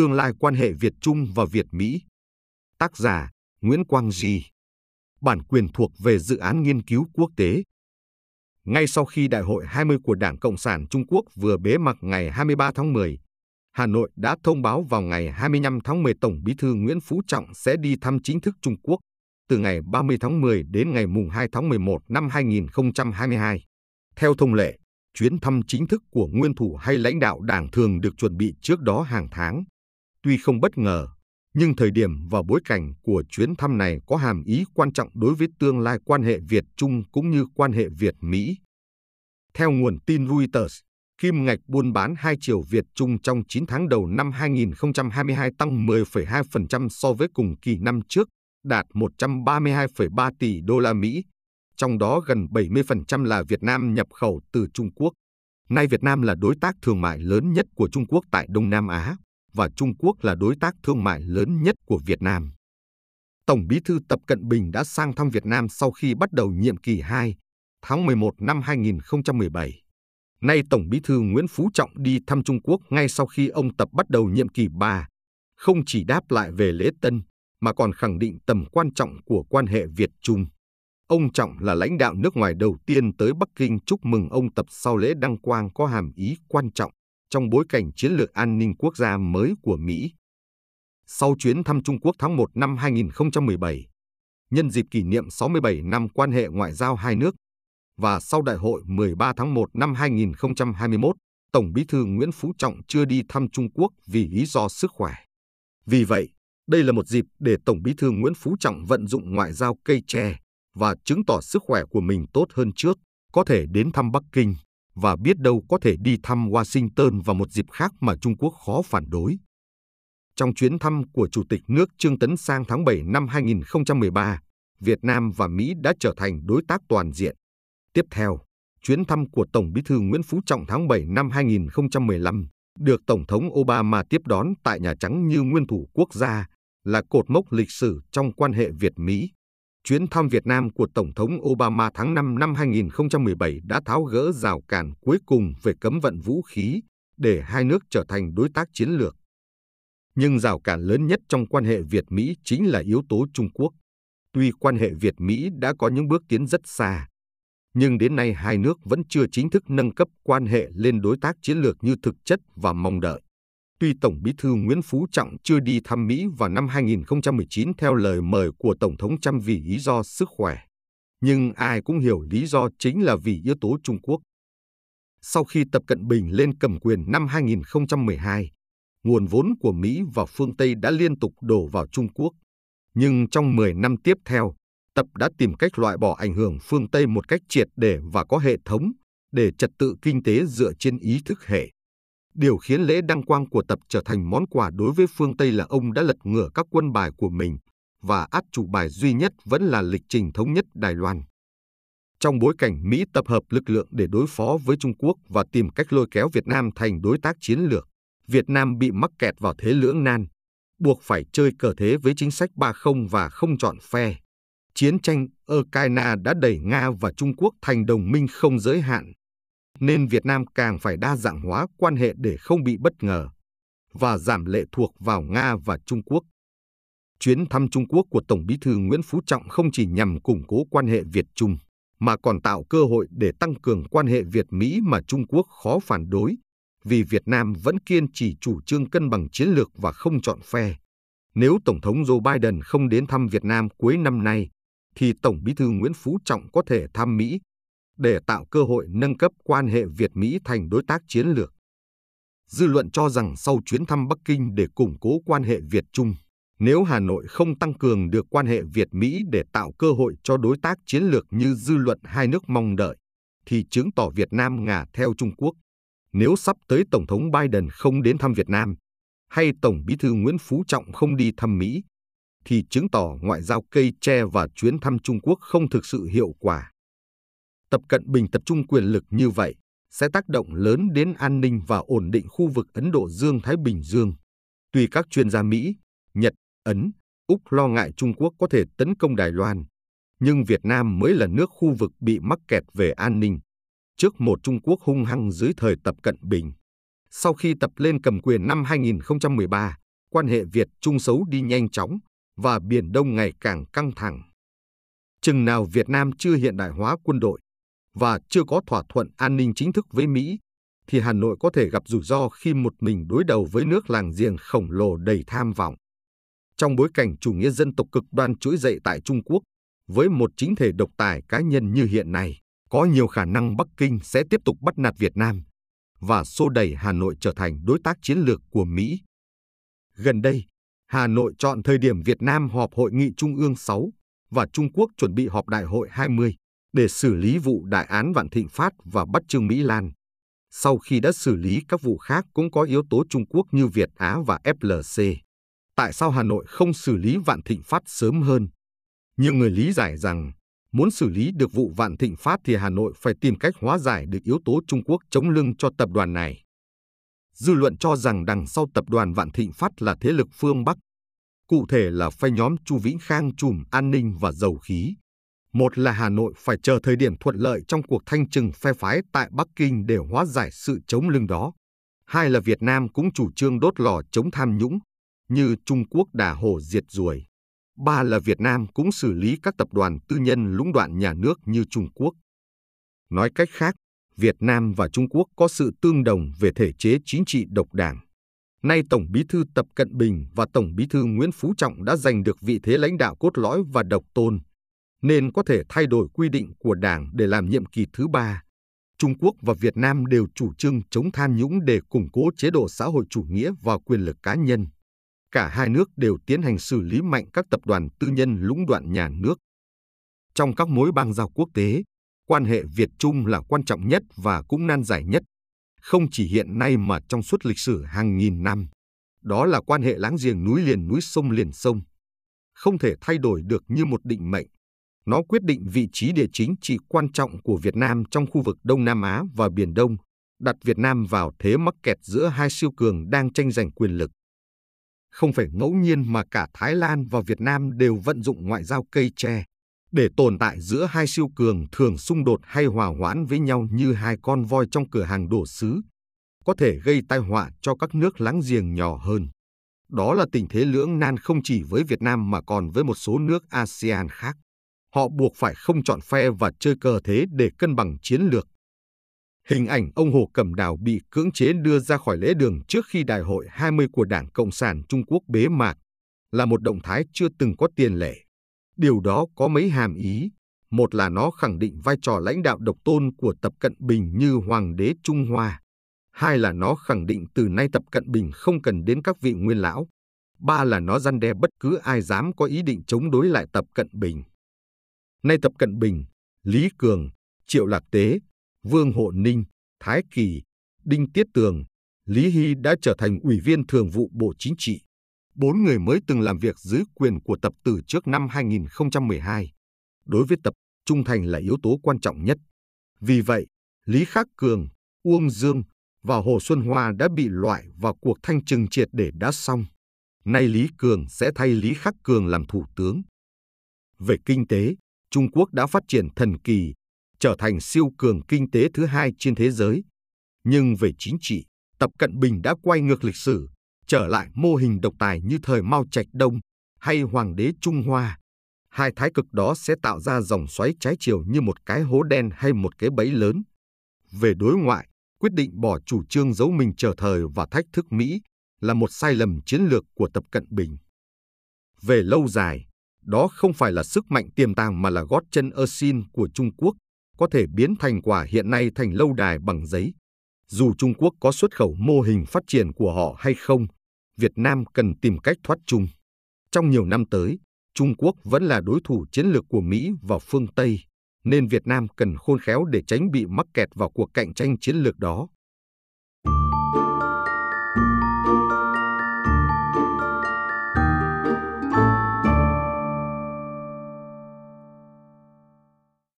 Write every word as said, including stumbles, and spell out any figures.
Tương lai quan hệ Việt Trung và Việt Mỹ. Tác giả Nguyễn Quang Dị. Bản quyền thuộc về dự án nghiên cứu quốc tế. Ngay sau khi Đại hội hai mươi của Đảng Cộng sản Trung Quốc vừa bế mạc ngày hai mươi ba tháng mười, Hà Nội đã thông báo vào ngày hai mươi lăm tháng mười Tổng Bí thư Nguyễn Phú Trọng sẽ đi thăm chính thức Trung Quốc từ ngày ba mươi tháng mười đến ngày hai tháng mười một năm hai nghìn không trăm hai mươi hai. Theo thông lệ, chuyến thăm chính thức của nguyên thủ hay lãnh đạo Đảng thường được chuẩn bị trước đó hàng tháng. Tuy không bất ngờ, nhưng thời điểm và bối cảnh của chuyến thăm này có hàm ý quan trọng đối với tương lai quan hệ Việt-Trung cũng như quan hệ Việt-Mỹ. Theo nguồn tin Reuters, kim ngạch buôn bán hai chiều Việt-Trung trong chín tháng đầu năm hai nghìn không trăm hai mươi hai tăng mười phẩy hai phần trăm so với cùng kỳ năm trước, đạt một trăm ba mươi hai phẩy ba tỷ đô la Mỹ, trong đó gần bảy mươi phần trăm là Việt Nam nhập khẩu từ Trung Quốc. Nay Việt Nam là đối tác thương mại lớn nhất của Trung Quốc tại Đông Nam Á, và Trung Quốc là đối tác thương mại lớn nhất của Việt Nam. Tổng Bí thư Tập Cận Bình đã sang thăm Việt Nam sau khi bắt đầu nhiệm kỳ hai, tháng mười một năm hai nghìn không trăm mười bảy. Nay Tổng Bí thư Nguyễn Phú Trọng đi thăm Trung Quốc ngay sau khi ông Tập bắt đầu nhiệm kỳ ba, không chỉ đáp lại về lễ tân, mà còn khẳng định tầm quan trọng của quan hệ Việt-Trung. Ông Trọng là lãnh đạo nước ngoài đầu tiên tới Bắc Kinh chúc mừng ông Tập sau lễ đăng quang có hàm ý quan trọng trong bối cảnh chiến lược an ninh quốc gia mới của Mỹ. Sau chuyến thăm Trung Quốc tháng một năm hai nghìn không trăm mười bảy, nhân dịp kỷ niệm sáu mươi bảy năm quan hệ ngoại giao hai nước, và sau đại hội mười ba tháng một năm hai nghìn không trăm hai mươi mốt, Tổng Bí thư Nguyễn Phú Trọng chưa đi thăm Trung Quốc vì lý do sức khỏe. Vì vậy, đây là một dịp để Tổng Bí thư Nguyễn Phú Trọng vận dụng ngoại giao cây tre và chứng tỏ sức khỏe của mình tốt hơn trước, có thể đến thăm Bắc Kinh và biết đâu có thể đi thăm Washington vào một dịp khác mà Trung Quốc khó phản đối. Trong chuyến thăm của Chủ tịch nước Trương Tấn Sang tháng bảy năm hai nghìn không trăm mười ba, Việt Nam và Mỹ đã trở thành đối tác toàn diện. Tiếp theo, chuyến thăm của Tổng Bí thư Nguyễn Phú Trọng tháng bảy năm hai nghìn không trăm mười lăm được Tổng thống Obama tiếp đón tại Nhà Trắng như nguyên thủ quốc gia, là cột mốc lịch sử trong quan hệ Việt-Mỹ. Chuyến thăm Việt Nam của Tổng thống Obama tháng năm năm hai nghìn không trăm mười bảy đã tháo gỡ rào cản cuối cùng về cấm vận vũ khí để hai nước trở thành đối tác chiến lược. Nhưng rào cản lớn nhất trong quan hệ Việt-Mỹ chính là yếu tố Trung Quốc. Tuy quan hệ Việt-Mỹ đã có những bước tiến rất xa, nhưng đến nay hai nước vẫn chưa chính thức nâng cấp quan hệ lên đối tác chiến lược như thực chất và mong đợi. Tuy Tổng Bí thư Nguyễn Phú Trọng chưa đi thăm Mỹ vào năm hai nghìn không trăm mười chín theo lời mời của Tổng thống Trump vì lý do sức khỏe, nhưng ai cũng hiểu lý do chính là vì yếu tố Trung Quốc. Sau khi Tập Cận Bình lên cầm quyền năm hai nghìn không trăm mười hai, nguồn vốn của Mỹ và phương Tây đã liên tục đổ vào Trung Quốc. Nhưng trong mười năm tiếp theo, Tập đã tìm cách loại bỏ ảnh hưởng phương Tây một cách triệt để và có hệ thống để trật tự kinh tế dựa trên ý thức hệ. Điều khiến lễ đăng quang của Tập trở thành món quà đối với phương Tây là ông đã lật ngửa các quân bài của mình, và át chủ bài duy nhất vẫn là lịch trình thống nhất Đài Loan. Trong bối cảnh Mỹ tập hợp lực lượng để đối phó với Trung Quốc và tìm cách lôi kéo Việt Nam thành đối tác chiến lược, Việt Nam bị mắc kẹt vào thế lưỡng nan, buộc phải chơi cờ thế với chính sách ba không và không chọn phe. Chiến tranh Ukraine đã đẩy Nga và Trung Quốc thành đồng minh không giới hạn, nên Việt Nam càng phải đa dạng hóa quan hệ để không bị bất ngờ và giảm lệ thuộc vào Nga và Trung Quốc. Chuyến thăm Trung Quốc của Tổng Bí thư Nguyễn Phú Trọng không chỉ nhằm củng cố quan hệ Việt-Trung, mà còn tạo cơ hội để tăng cường quan hệ Việt-Mỹ mà Trung Quốc khó phản đối, vì Việt Nam vẫn kiên trì chủ trương cân bằng chiến lược và không chọn phe. Nếu Tổng thống Joe Biden không đến thăm Việt Nam cuối năm nay, thì Tổng Bí thư Nguyễn Phú Trọng có thể thăm Mỹ để tạo cơ hội nâng cấp quan hệ Việt-Mỹ thành đối tác chiến lược. Dư luận cho rằng sau chuyến thăm Bắc Kinh để củng cố quan hệ Việt-Trung, nếu Hà Nội không tăng cường được quan hệ Việt-Mỹ để tạo cơ hội cho đối tác chiến lược như dư luận hai nước mong đợi, thì chứng tỏ Việt Nam ngả theo Trung Quốc. Nếu sắp tới Tổng thống Biden không đến thăm Việt Nam, hay Tổng Bí thư Nguyễn Phú Trọng không đi thăm Mỹ, thì chứng tỏ ngoại giao cây tre và chuyến thăm Trung Quốc không thực sự hiệu quả. Tập Cận Bình tập trung quyền lực như vậy sẽ tác động lớn đến an ninh và ổn định khu vực Ấn Độ Dương-Thái Bình Dương. Tuy các chuyên gia Mỹ, Nhật, Ấn, Úc lo ngại Trung Quốc có thể tấn công Đài Loan, nhưng Việt Nam mới là nước khu vực bị mắc kẹt về an ninh trước một Trung Quốc hung hăng dưới thời Tập Cận Bình. Sau khi Tập lên cầm quyền năm hai nghìn không trăm mười ba, quan hệ Việt-Trung xấu đi nhanh chóng và Biển Đông ngày càng căng thẳng. Chừng nào Việt Nam chưa hiện đại hóa quân đội và chưa có thỏa thuận an ninh chính thức với Mỹ, thì Hà Nội có thể gặp rủi ro khi một mình đối đầu với nước láng giềng khổng lồ đầy tham vọng. Trong bối cảnh chủ nghĩa dân tộc cực đoan trỗi dậy tại Trung Quốc, với một chính thể độc tài cá nhân như hiện nay, có nhiều khả năng Bắc Kinh sẽ tiếp tục bắt nạt Việt Nam và xô đẩy Hà Nội trở thành đối tác chiến lược của Mỹ. Gần đây, Hà Nội chọn thời điểm Việt Nam họp Hội nghị Trung ương sáu và Trung Quốc chuẩn bị họp Đại hội hai mươi để xử lý vụ đại án Vạn Thịnh Phát và bắt Trương Mỹ Lan. Sau khi đã xử lý các vụ khác cũng có yếu tố Trung Quốc như Việt Á và ép lờ xê. Tại sao Hà Nội không xử lý Vạn Thịnh Phát sớm hơn? Nhiều người lý giải rằng, muốn xử lý được vụ Vạn Thịnh Phát thì Hà Nội phải tìm cách hóa giải được yếu tố Trung Quốc chống lưng cho tập đoàn này. Dư luận cho rằng đằng sau tập đoàn Vạn Thịnh Phát là thế lực phương Bắc, cụ thể là phe nhóm Chu Vĩnh Khang trùm an ninh và dầu khí. Một là Hà Nội phải chờ thời điểm thuận lợi trong cuộc thanh trừng phe phái tại Bắc Kinh để hóa giải sự chống lưng đó. Hai là Việt Nam cũng chủ trương đốt lò chống tham nhũng, như Trung Quốc đả hổ diệt ruồi. Ba là Việt Nam cũng xử lý các tập đoàn tư nhân lũng đoạn nhà nước như Trung Quốc. Nói cách khác, Việt Nam và Trung Quốc có sự tương đồng về thể chế chính trị độc đảng. Nay Tổng Bí thư Tập Cận Bình và Tổng Bí thư Nguyễn Phú Trọng đã giành được vị thế lãnh đạo cốt lõi và độc tôn, nên có thể thay đổi quy định của Đảng để làm nhiệm kỳ thứ ba. Trung Quốc và Việt Nam đều chủ trương chống tham nhũng để củng cố chế độ xã hội chủ nghĩa và quyền lực cá nhân. Cả hai nước đều tiến hành xử lý mạnh các tập đoàn tư nhân lũng đoạn nhà nước. Trong các mối bang giao quốc tế, quan hệ Việt-Trung là quan trọng nhất và cũng nan giải nhất, không chỉ hiện nay mà trong suốt lịch sử hàng nghìn năm. Đó là quan hệ láng giềng núi liền núi sông liền sông. Không thể thay đổi được như một định mệnh. Nó quyết định vị trí địa chính trị quan trọng của Việt Nam trong khu vực Đông Nam Á và Biển Đông, đặt Việt Nam vào thế mắc kẹt giữa hai siêu cường đang tranh giành quyền lực. Không phải ngẫu nhiên mà cả Thái Lan và Việt Nam đều vận dụng ngoại giao cây tre để tồn tại giữa hai siêu cường thường xung đột hay hòa hoãn với nhau như hai con voi trong cửa hàng đồ sứ, có thể gây tai họa cho các nước láng giềng nhỏ hơn. Đó là tình thế lưỡng nan không chỉ với Việt Nam mà còn với một số nước a sê an khác. Họ buộc phải không chọn phe và chơi cờ thế để cân bằng chiến lược. Hình ảnh ông Hồ Cẩm Đào bị cưỡng chế đưa ra khỏi lễ đường trước khi Đại hội hai mươi của Đảng Cộng sản Trung Quốc bế mạc là một động thái chưa từng có tiền lệ. Điều đó có mấy hàm ý. Một là nó khẳng định vai trò lãnh đạo độc tôn của Tập Cận Bình như Hoàng đế Trung Hoa. Hai là nó khẳng định từ nay Tập Cận Bình không cần đến các vị nguyên lão. Ba là nó răn đe bất cứ ai dám có ý định chống đối lại Tập Cận Bình. Nay Tập Cận Bình, Lý Cường, Triệu Lạc Tế, Vương Hộ Ninh, Thái Kỳ, Đinh Tiết Tường, Lý Hy đã trở thành Ủy viên Thường vụ Bộ Chính trị. Bốn người mới từng làm việc dưới quyền của Tập từ trước năm hai nghìn không trăm mười hai. Đối với Tập, trung thành là yếu tố quan trọng nhất. Vì vậy, Lý Khắc Cường, Uông Dương và Hồ Xuân Hoa đã bị loại và cuộc thanh trừng triệt để đã xong. Nay Lý Cường sẽ thay Lý Khắc Cường làm Thủ tướng. Về kinh tế, Trung Quốc đã phát triển thần kỳ, trở thành siêu cường kinh tế thứ hai trên thế giới. Nhưng về chính trị, Tập Cận Bình đã quay ngược lịch sử, trở lại mô hình độc tài như thời Mao Trạch Đông hay Hoàng đế Trung Hoa. Hai thái cực đó sẽ tạo ra dòng xoáy trái chiều như một cái hố đen hay một cái bẫy lớn. Về đối ngoại, quyết định bỏ chủ trương giấu mình chờ thời và thách thức Mỹ là một sai lầm chiến lược của Tập Cận Bình. Về lâu dài, đó không phải là sức mạnh tiềm tàng mà là gót chân Ersin của Trung Quốc, có thể biến thành quả hiện nay thành lâu đài bằng giấy. Dù Trung Quốc có xuất khẩu mô hình phát triển của họ hay không, Việt Nam cần tìm cách thoát chung. Trong nhiều năm tới, Trung Quốc vẫn là đối thủ chiến lược của Mỹ và phương Tây, nên Việt Nam cần khôn khéo để tránh bị mắc kẹt vào cuộc cạnh tranh chiến lược đó.